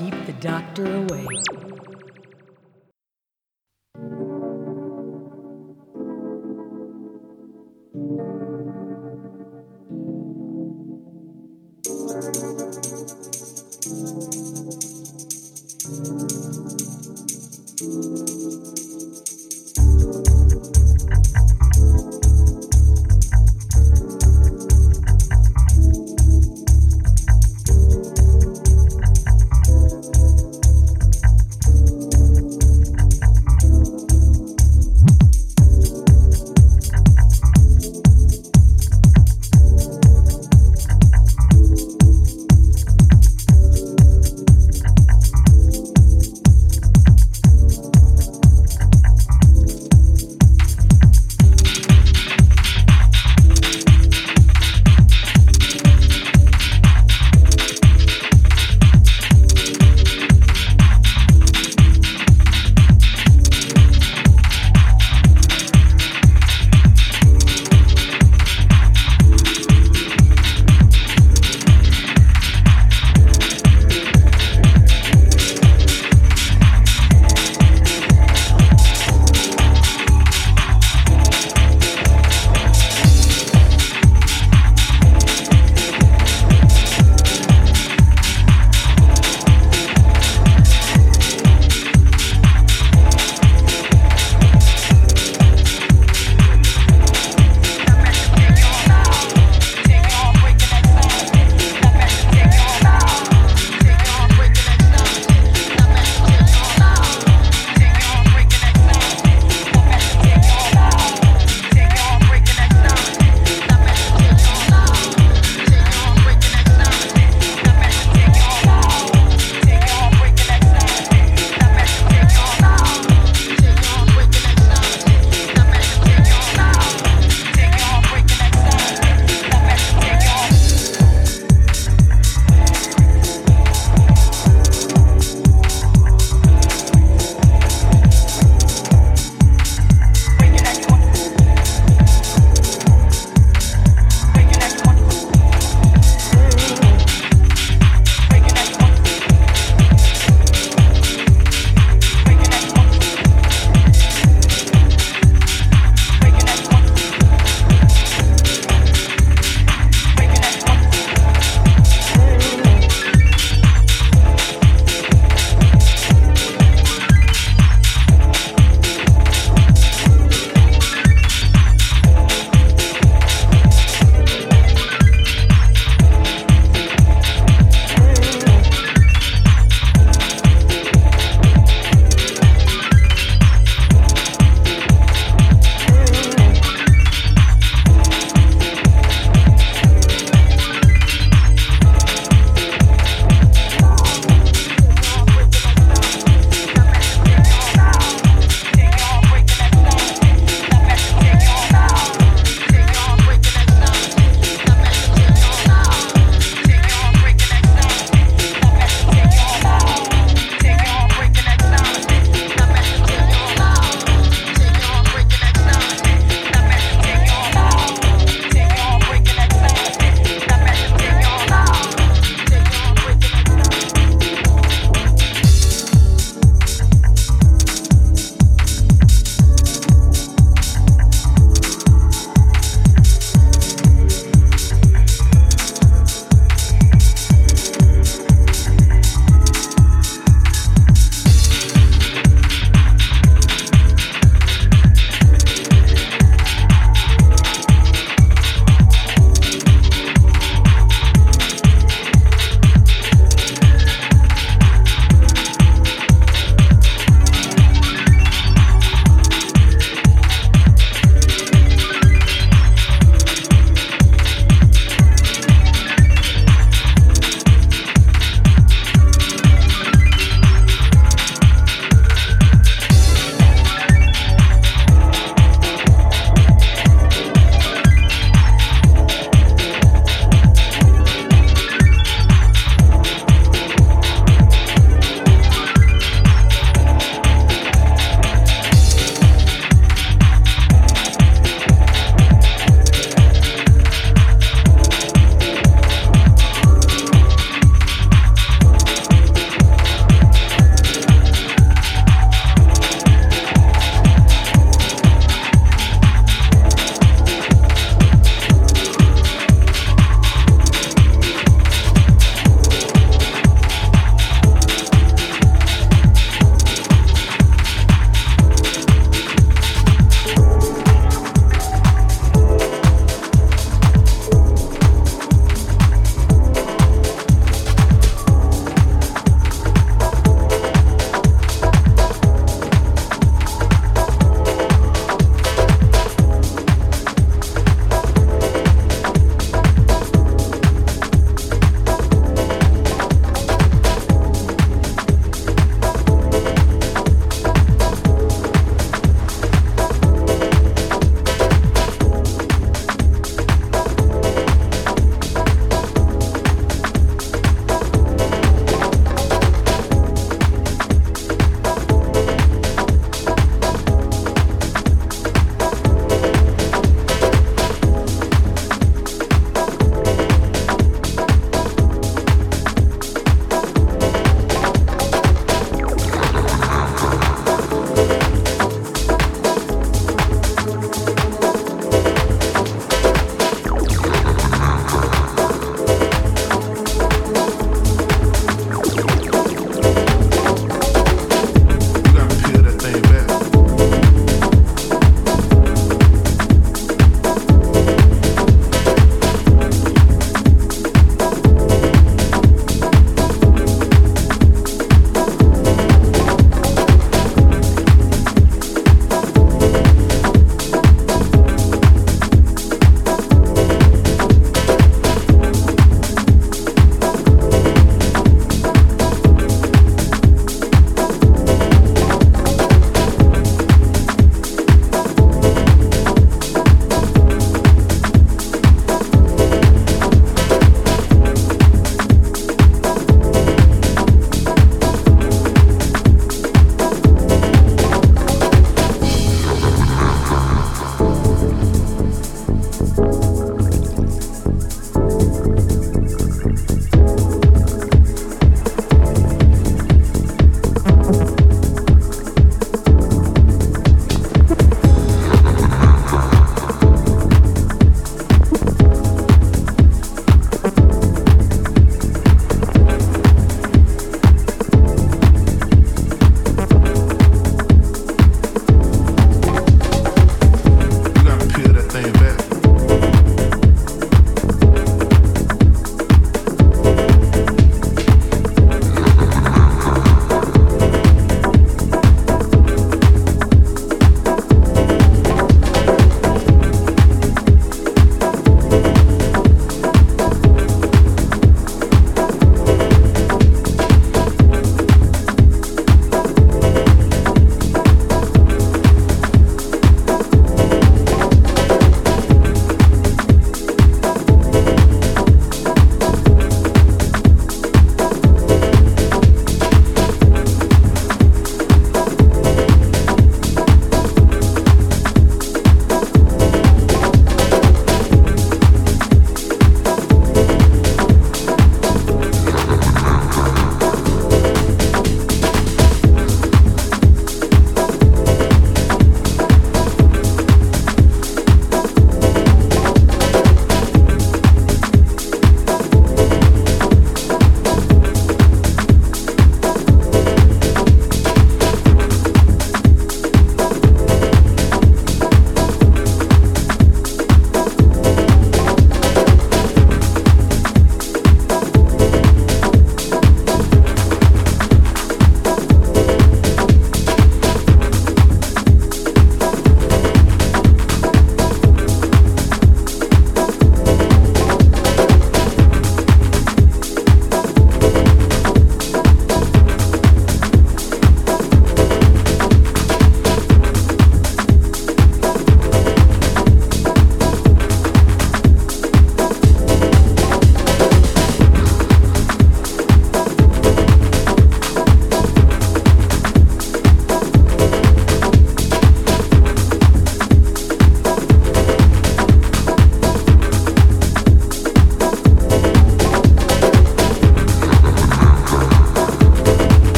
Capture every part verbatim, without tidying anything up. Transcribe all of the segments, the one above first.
keep the doctor away.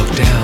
yourself down.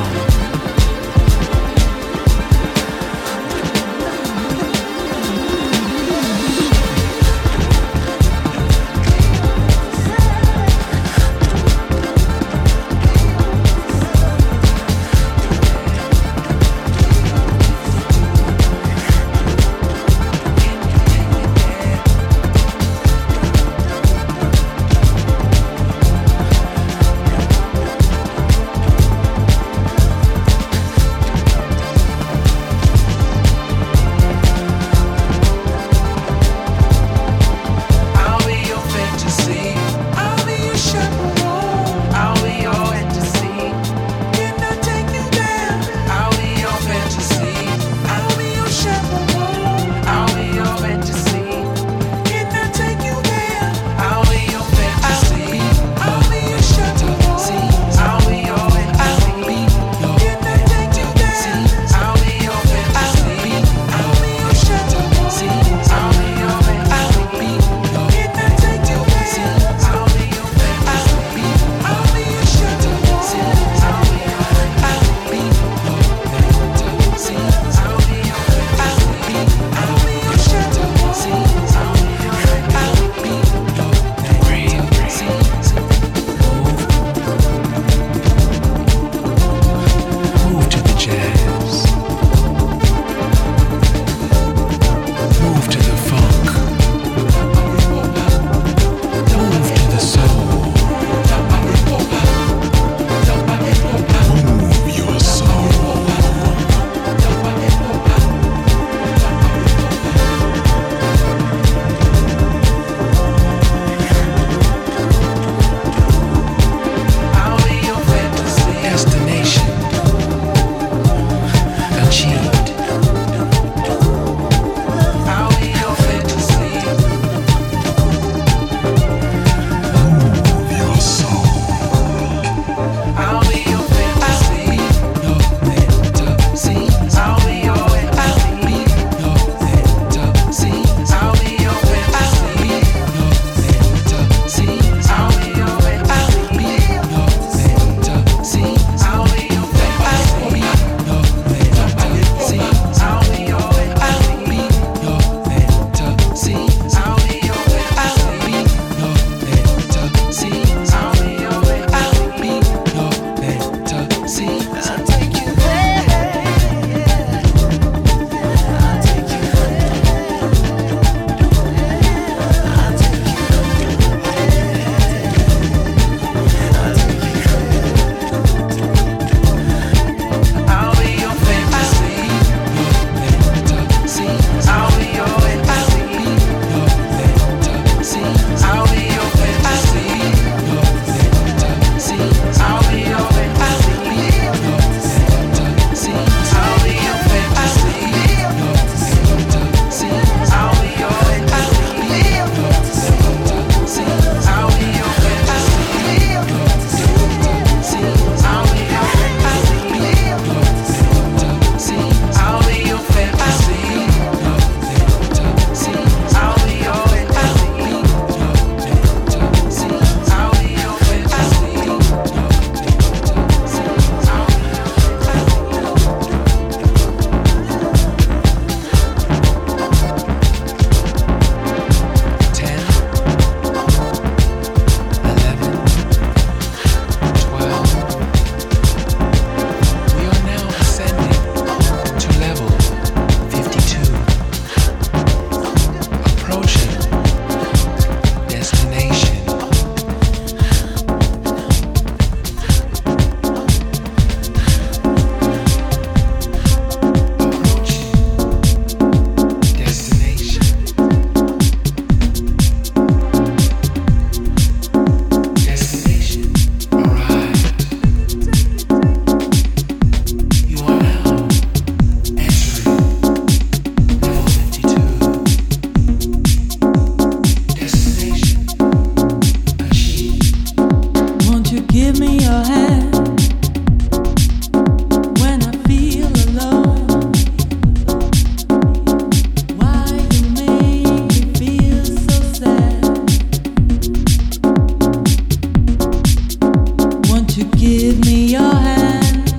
To give me your hand.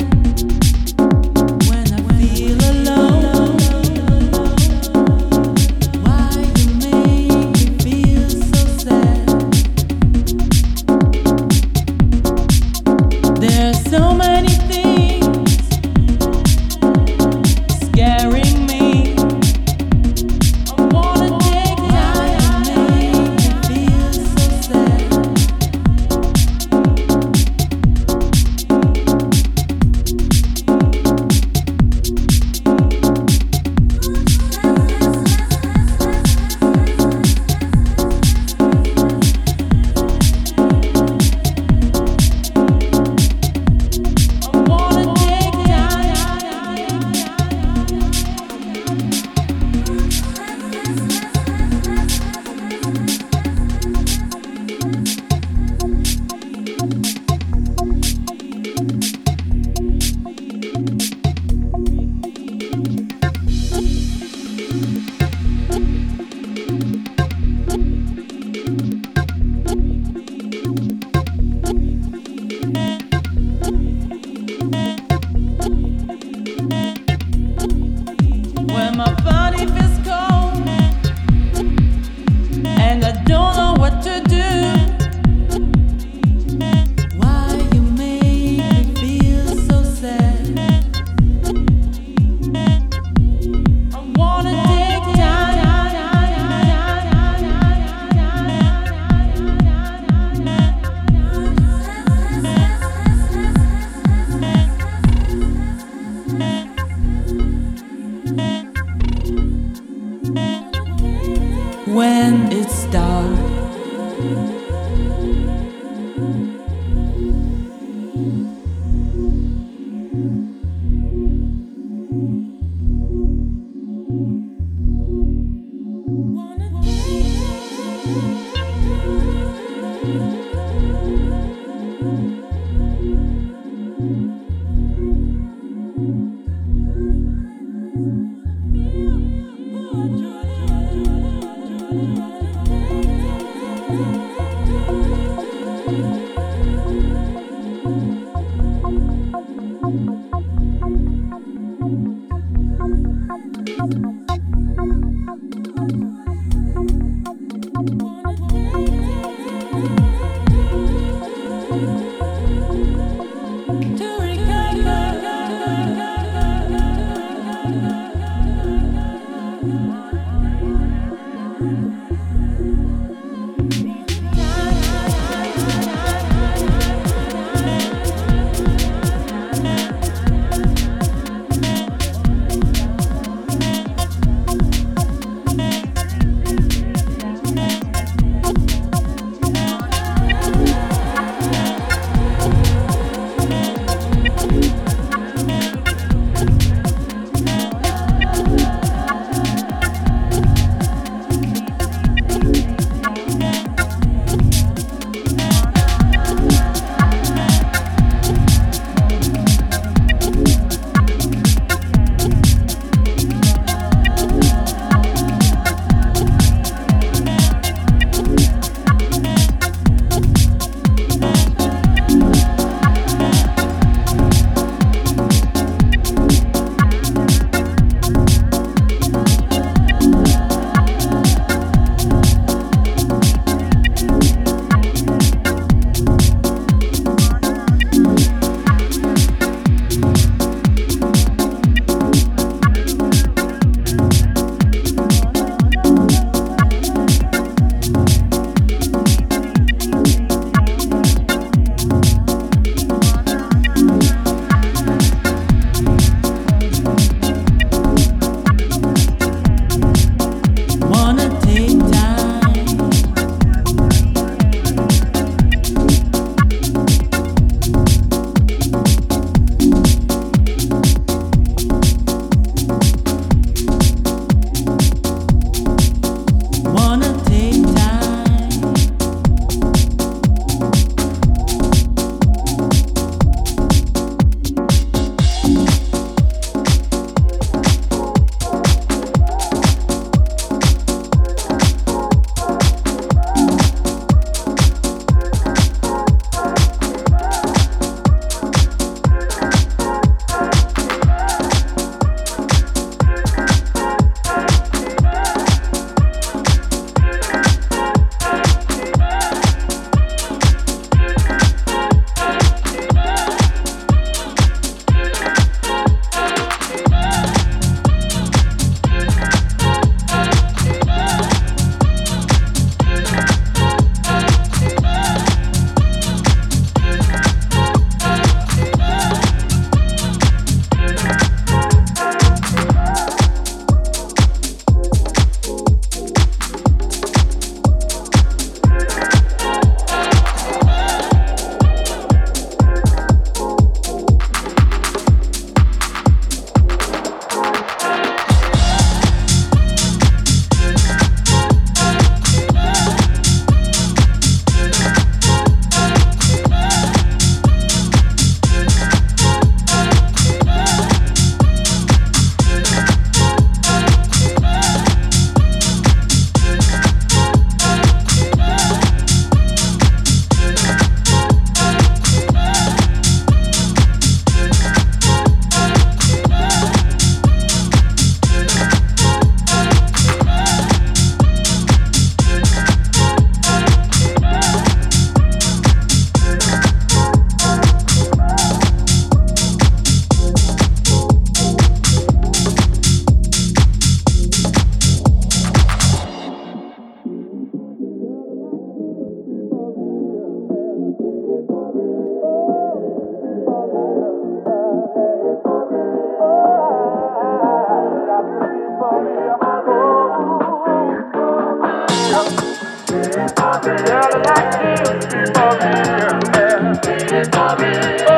so many things scaring me. I wanna take it out of me. It feels so when it's dark, love it.